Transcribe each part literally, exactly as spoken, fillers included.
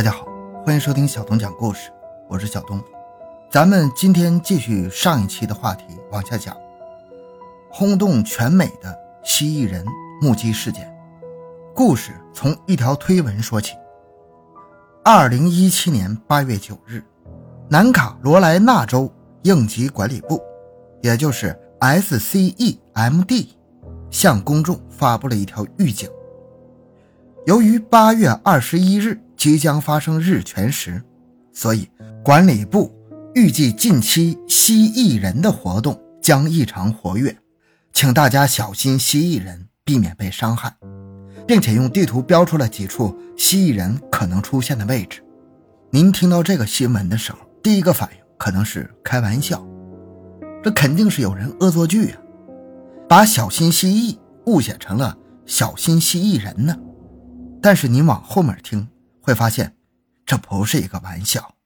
大家好，欢迎收听小东讲故事，我是小东。咱们今天继续上一期的话题往下讲，轰动全美的蜥蜴人目击事件。故事从一条推文说起。二零一七年八月九日，南卡罗来纳州应急管理部，也就是 S C E M D， 向公众发布了一条预警。由于八月二十一日即将发生日全食，所以管理部预计近期蜥蜴人的活动将异常活跃，请大家小心蜥蜴人，避免被伤害，并且用地图标出了几处蜥蜴人可能出现的位置。您听到这个新闻的时候，第一个反应可能是开玩笑，这肯定是有人恶作剧啊，把小心蜥蜴误解成了小心蜥蜴人呢。但是您往后面听，会发现这不是一个玩笑。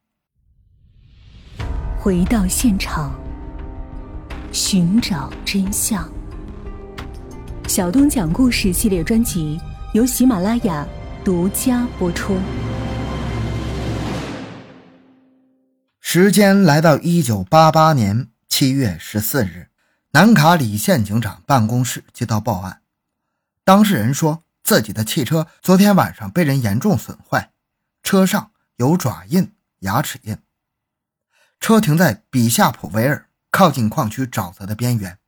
回到现场，寻找真相。小东讲故事系列专辑由喜马拉雅独家播出。时间来到一九八八年七月十四日，南卡里县警长办公室接到报案，当事人说自己的汽车昨天晚上被人严重损坏，车上有爪印、牙齿印。车停在比夏普维尔靠近矿区沼泽的边缘。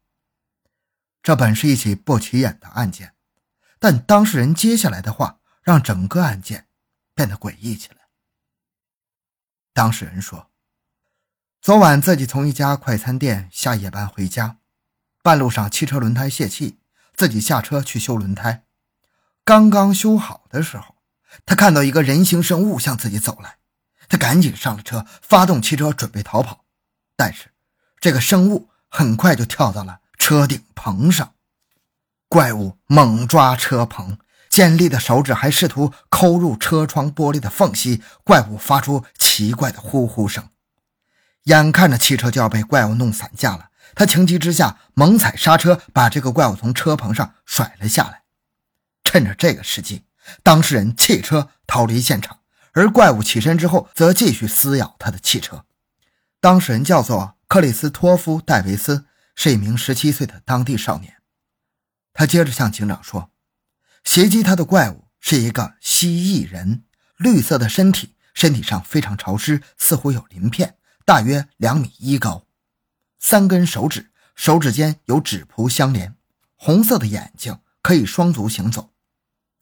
这本是一起不起眼的案件，但当事人接下来的话让整个案件变得诡异起来。当事人说，昨晚自己从一家快餐店下夜班回家，半路上汽车轮胎泄气，自己下车去修轮胎。刚刚修好的时候，他看到一个人形生物向自己走来，他赶紧上了车，发动汽车准备逃跑，但是这个生物很快就跳到了车顶棚上。怪物猛抓车棚，尖利的手指还试图抠入车窗玻璃的缝隙，怪物发出奇怪的呼呼声。眼看着汽车就要被怪物弄散架了，他情急之下猛踩刹车，把这个怪物从车棚上甩了下来。趁着这个时机，当事人弃车逃离现场，而怪物起身之后则继续撕咬他的汽车。当事人叫做克里斯托夫·戴维斯，是一名十七岁的当地少年。他接着向警长说，袭击他的怪物是一个蜥蜴人，绿色的身体，身体上非常潮湿，似乎有鳞片，大约两米一高，三根手指，手指间有指蹼相连，红色的眼睛，可以双足行走。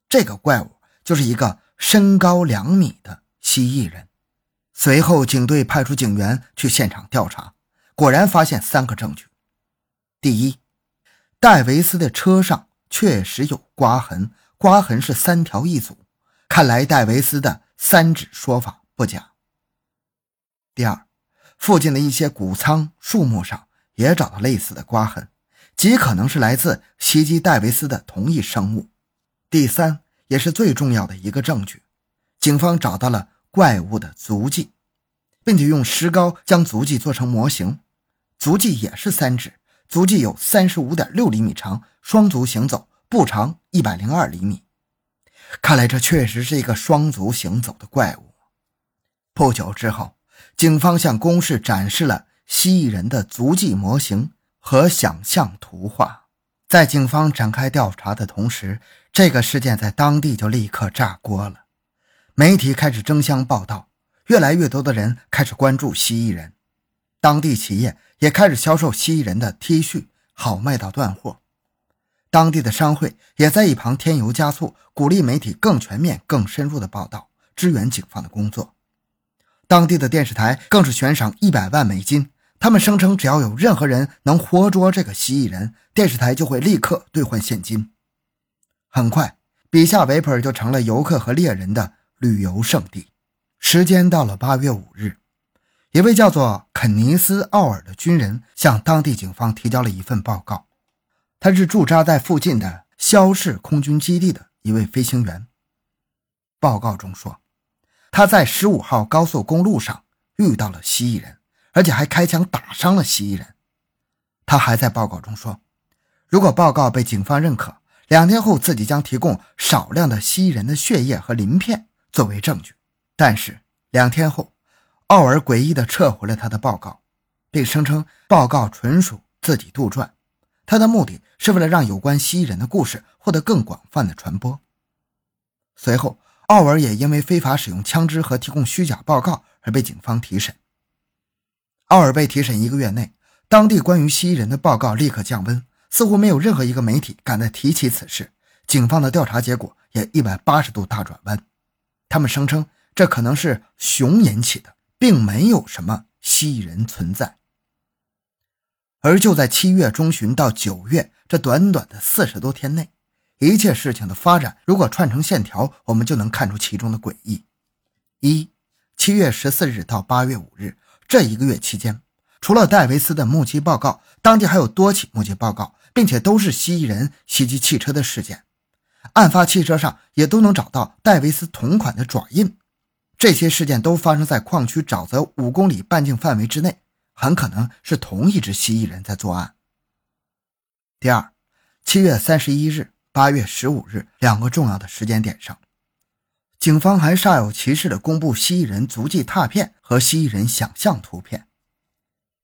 这个怪物就是一个身高两米的蜥蜴人。随后警队派出警员去现场调查，果然发现三个证据。第一，戴维斯的车上确实有刮痕，刮痕是三条一组，看来戴维斯的三指说法不假。第二，附近的一些谷仓、树木上也找到类似的刮痕，极可能是来自袭击戴维斯的同一生物。第三，也是最重要的一个证据，警方找到了怪物的足迹，并且用石膏将足迹做成模型，足迹也是三指，足迹有 三十五点六厘米长，双足行走，步长一百零二厘米。看来这确实是一个双足行走的怪物。不久之后，警方向公示展示了蜥蜴人的足迹模型和想象图画。在警方展开调查的同时，这个事件在当地就立刻炸锅了。媒体开始争相报道，越来越多的人开始关注蜥蜴人，当地企业也开始销售蜥蜴人的 T 恤，好卖到断货。当地的商会也在一旁添油加醋，鼓励媒体更全面、更深入的报道，支援警方的工作。当地的电视台更是悬赏一百万美金，他们声称只要有任何人能活捉这个蜥蜴人，电视台就会立刻兑换现金。很快，比夏维普尔就成了游客和猎人的旅游胜地。时间到了八月五日，一位叫做肯尼斯·奥尔的军人向当地警方提交了一份报告。他是驻扎在附近的肖氏空军基地的一位飞行员。报告中说，他在十五号高速公路上遇到了蜥蜴人，而且还开枪打伤了蜥蜴人。他还在报告中说，如果报告被警方认可，两天后自己将提供少量的蜥蜴人的血液和鳞片作为证据，但是两天后，奥尔诡异地撤回了他的报告，并声称报告纯属自己杜撰，他的目的是为了让有关蜥蜴人的故事获得更广泛的传播。随后，奥尔也因为非法使用枪支和提供虚假报告而被警方提审。奥尔被提审一个月内，当地关于蜥蜴人的报告立刻降温，似乎没有任何一个媒体敢再提起此事。警方的调查结果也一百八十度大转弯，他们声称这可能是熊引起的，并没有什么蜥蜴人存在。而就在七月中旬到九月这短短的四十多天内，一切事情的发展如果串成线条，我们就能看出其中的诡异。一， 七月十四日到八月五日，这一个月期间，除了戴维斯的目击报告，当地还有多起目击报告，并且都是蜥蜴人袭击汽车的事件。案发汽车上也都能找到戴维斯同款的爪印。这些事件都发生在矿区沼泽五公里半径范围之内，很可能是同一只蜥蜴人在作案。第二， 七月三十一日八月十五日两个重要的时间点上，警方还煞有其事地公布蜥蜴人足迹拓片和蜥蜴人想象图片。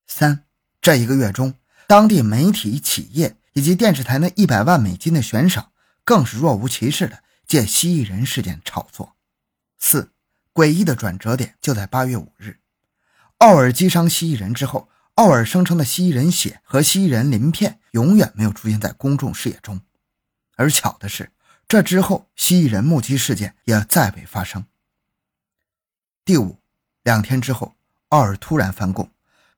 三，这一个月中，当地媒体、企业以及电视台那一百万美金的悬赏，更是若无其事地借蜥蜴人事件炒作。四，诡异的转折点就在八月五日，奥尔击伤蜥蜴人之后，奥尔声称的蜥蜴人血和蜥蜴人鳞片永远没有出现在公众视野中。而巧的是，这之后蜥蜴人目击事件也再未发生。第五，两天之后，奥尔突然翻供，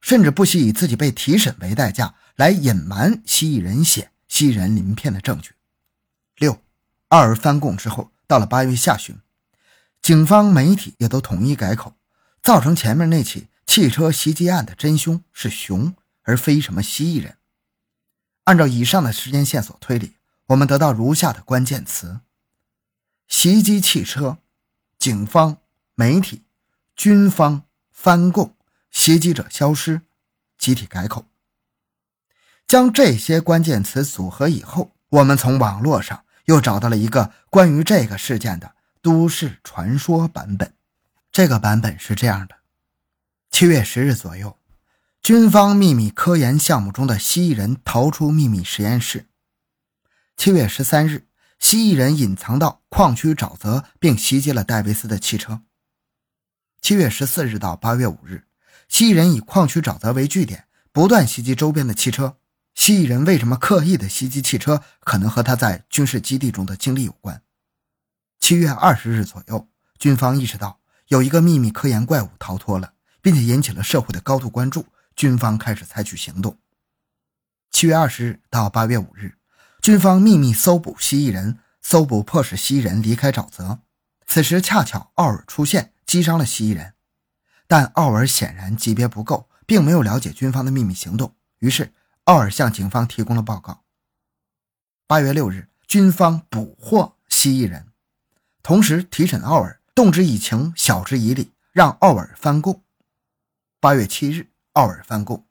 甚至不惜以自己被提审为代价来隐瞒蜥蜴人血、蜥蜴人鳞片的证据。六，奥尔翻供之后，到了八月下旬，警方、媒体也都统一改口，造成前面那起汽车袭击案的真凶是熊，而非什么蜥蜴人。按照以上的时间线索推理，我们得到如下的关键词：袭击汽车、警方、媒体、军方、翻供、袭击者消失、集体改口。将这些关键词组合以后，我们从网络上又找到了一个关于这个事件的都市传说版本。这个版本是这样的：七月十日左右，军方秘密科研项目中的蜥蜴人逃出秘密实验室。七月十三日，蜥蜴人隐藏到矿区沼泽并袭击了戴维斯的汽车。七月十四日到八月五日，蜥蜴人以矿区沼泽为据点，不断袭击周边的汽车。蜥蜴人为什么刻意的袭击汽车，可能和他在军事基地中的经历有关。七月二十日左右，军方意识到有一个秘密科研怪物逃脱了，并且引起了社会的高度关注，军方开始采取行动。七月二十日到八月五日，军方秘密搜捕蜥蜴人，搜捕迫使蜥蜴人离开沼泽。此时恰巧奥尔出现，击伤了蜥蜴人，但奥尔显然级别不够，并没有了解军方的秘密行动，于是奥尔向警方提供了报告。八月六日，军方捕获蜥蜴人，同时提审奥尔，动之以情，晓之以理，让奥尔翻供。八月七日，奥尔翻供，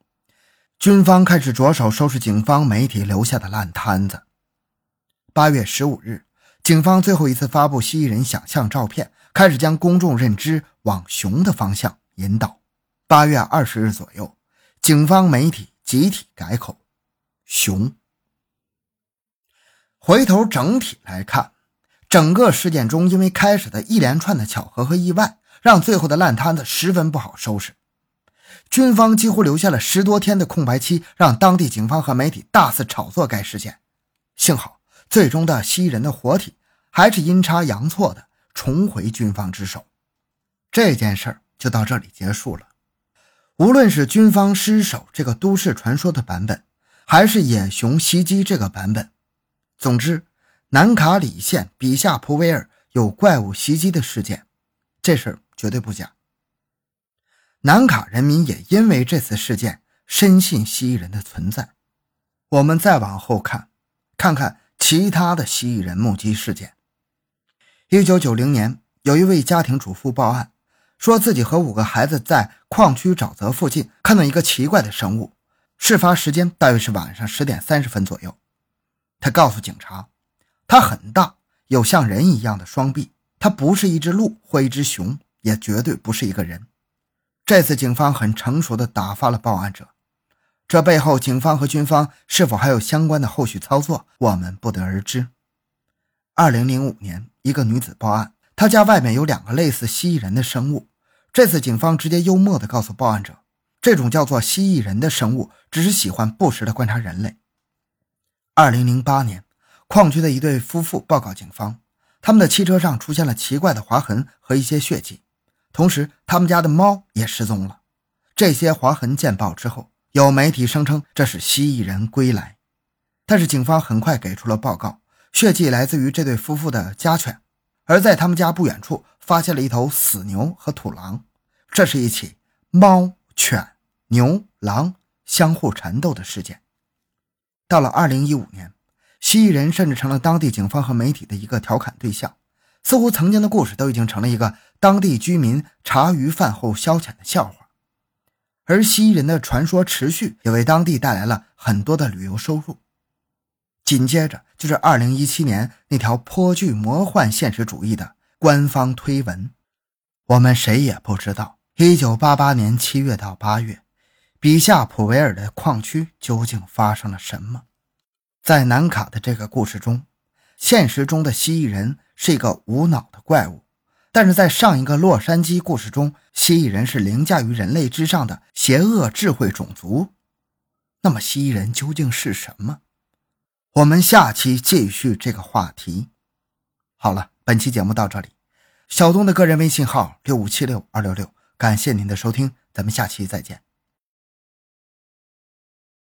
军方开始着手收拾警方、媒体留下的烂摊子。八月十五日，警方最后一次发布蜥蜴人想象照片，开始将公众认知往熊的方向引导。八月二十日左右，警方、媒体集体改口，熊。回头整体来看，整个事件中因为开始的一连串的巧合和意外，让最后的烂摊子十分不好收拾。军方几乎留下了十多天的空白期，让当地警方和媒体大肆炒作该事件。幸好，最终的蜥蜴人的活体还是阴差阳错的重回军方之手。这件事儿就到这里结束了。无论是军方失手这个都市传说的版本，还是野熊袭击这个版本，总之，南卡里县比夏普维尔有怪物袭击的事件，这事儿绝对不假。南卡人民也因为这次事件深信蜥蜴人的存在。我们再往后看，看看其他的蜥蜴人目击事件。一九九零年，有一位家庭主妇报案，说自己和五个孩子在矿区沼泽附近看到一个奇怪的生物，事发时间大约是晚上十点三十分左右。他告诉警察，它很大，有像人一样的双臂，它不是一只鹿或一只熊，也绝对不是一个人。这次警方很成熟地打发了报案者，这背后警方和军方是否还有相关的后续操作，我们不得而知。二零零五年，一个女子报案，她家外面有两个类似蜥蜴人的生物。这次警方直接幽默地告诉报案者，这种叫做蜥蜴人的生物只是喜欢不时地观察人类。二零零八年，矿区的一对夫妇报告警方，他们的汽车上出现了奇怪的划痕和一些血迹，同时他们家的猫也失踪了。这些划痕见报之后，有媒体声称这是蜥蜴人归来，但是警方很快给出了报告，血迹来自于这对夫妇的家犬，而在他们家不远处发现了一头死牛和土狼，这是一起猫、犬、牛、狼相互缠斗的事件。到了二零一五年，蜥蜴人甚至成了当地警方和媒体的一个调侃对象，似乎曾经的故事都已经成了一个当地居民茶余饭后消遣的笑话。而蜥蜴人的传说持续，也为当地带来了很多的旅游收入。紧接着就是二零一七年那条颇具魔幻现实主义的官方推文。我们谁也不知道一九八八年七月到八月，比下普维尔的矿区究竟发生了什么。在南卡的这个故事中，现实中的蜥蜴人是一个无脑的怪物，但是在上一个洛杉矶故事中，蜥蜴人是凌驾于人类之上的邪恶智慧种族。那么蜥蜴人究竟是什么？我们下期继续这个话题。好了，本期节目到这里。小东的个人微信号 六五七六二六六， 感谢您的收听，咱们下期再见。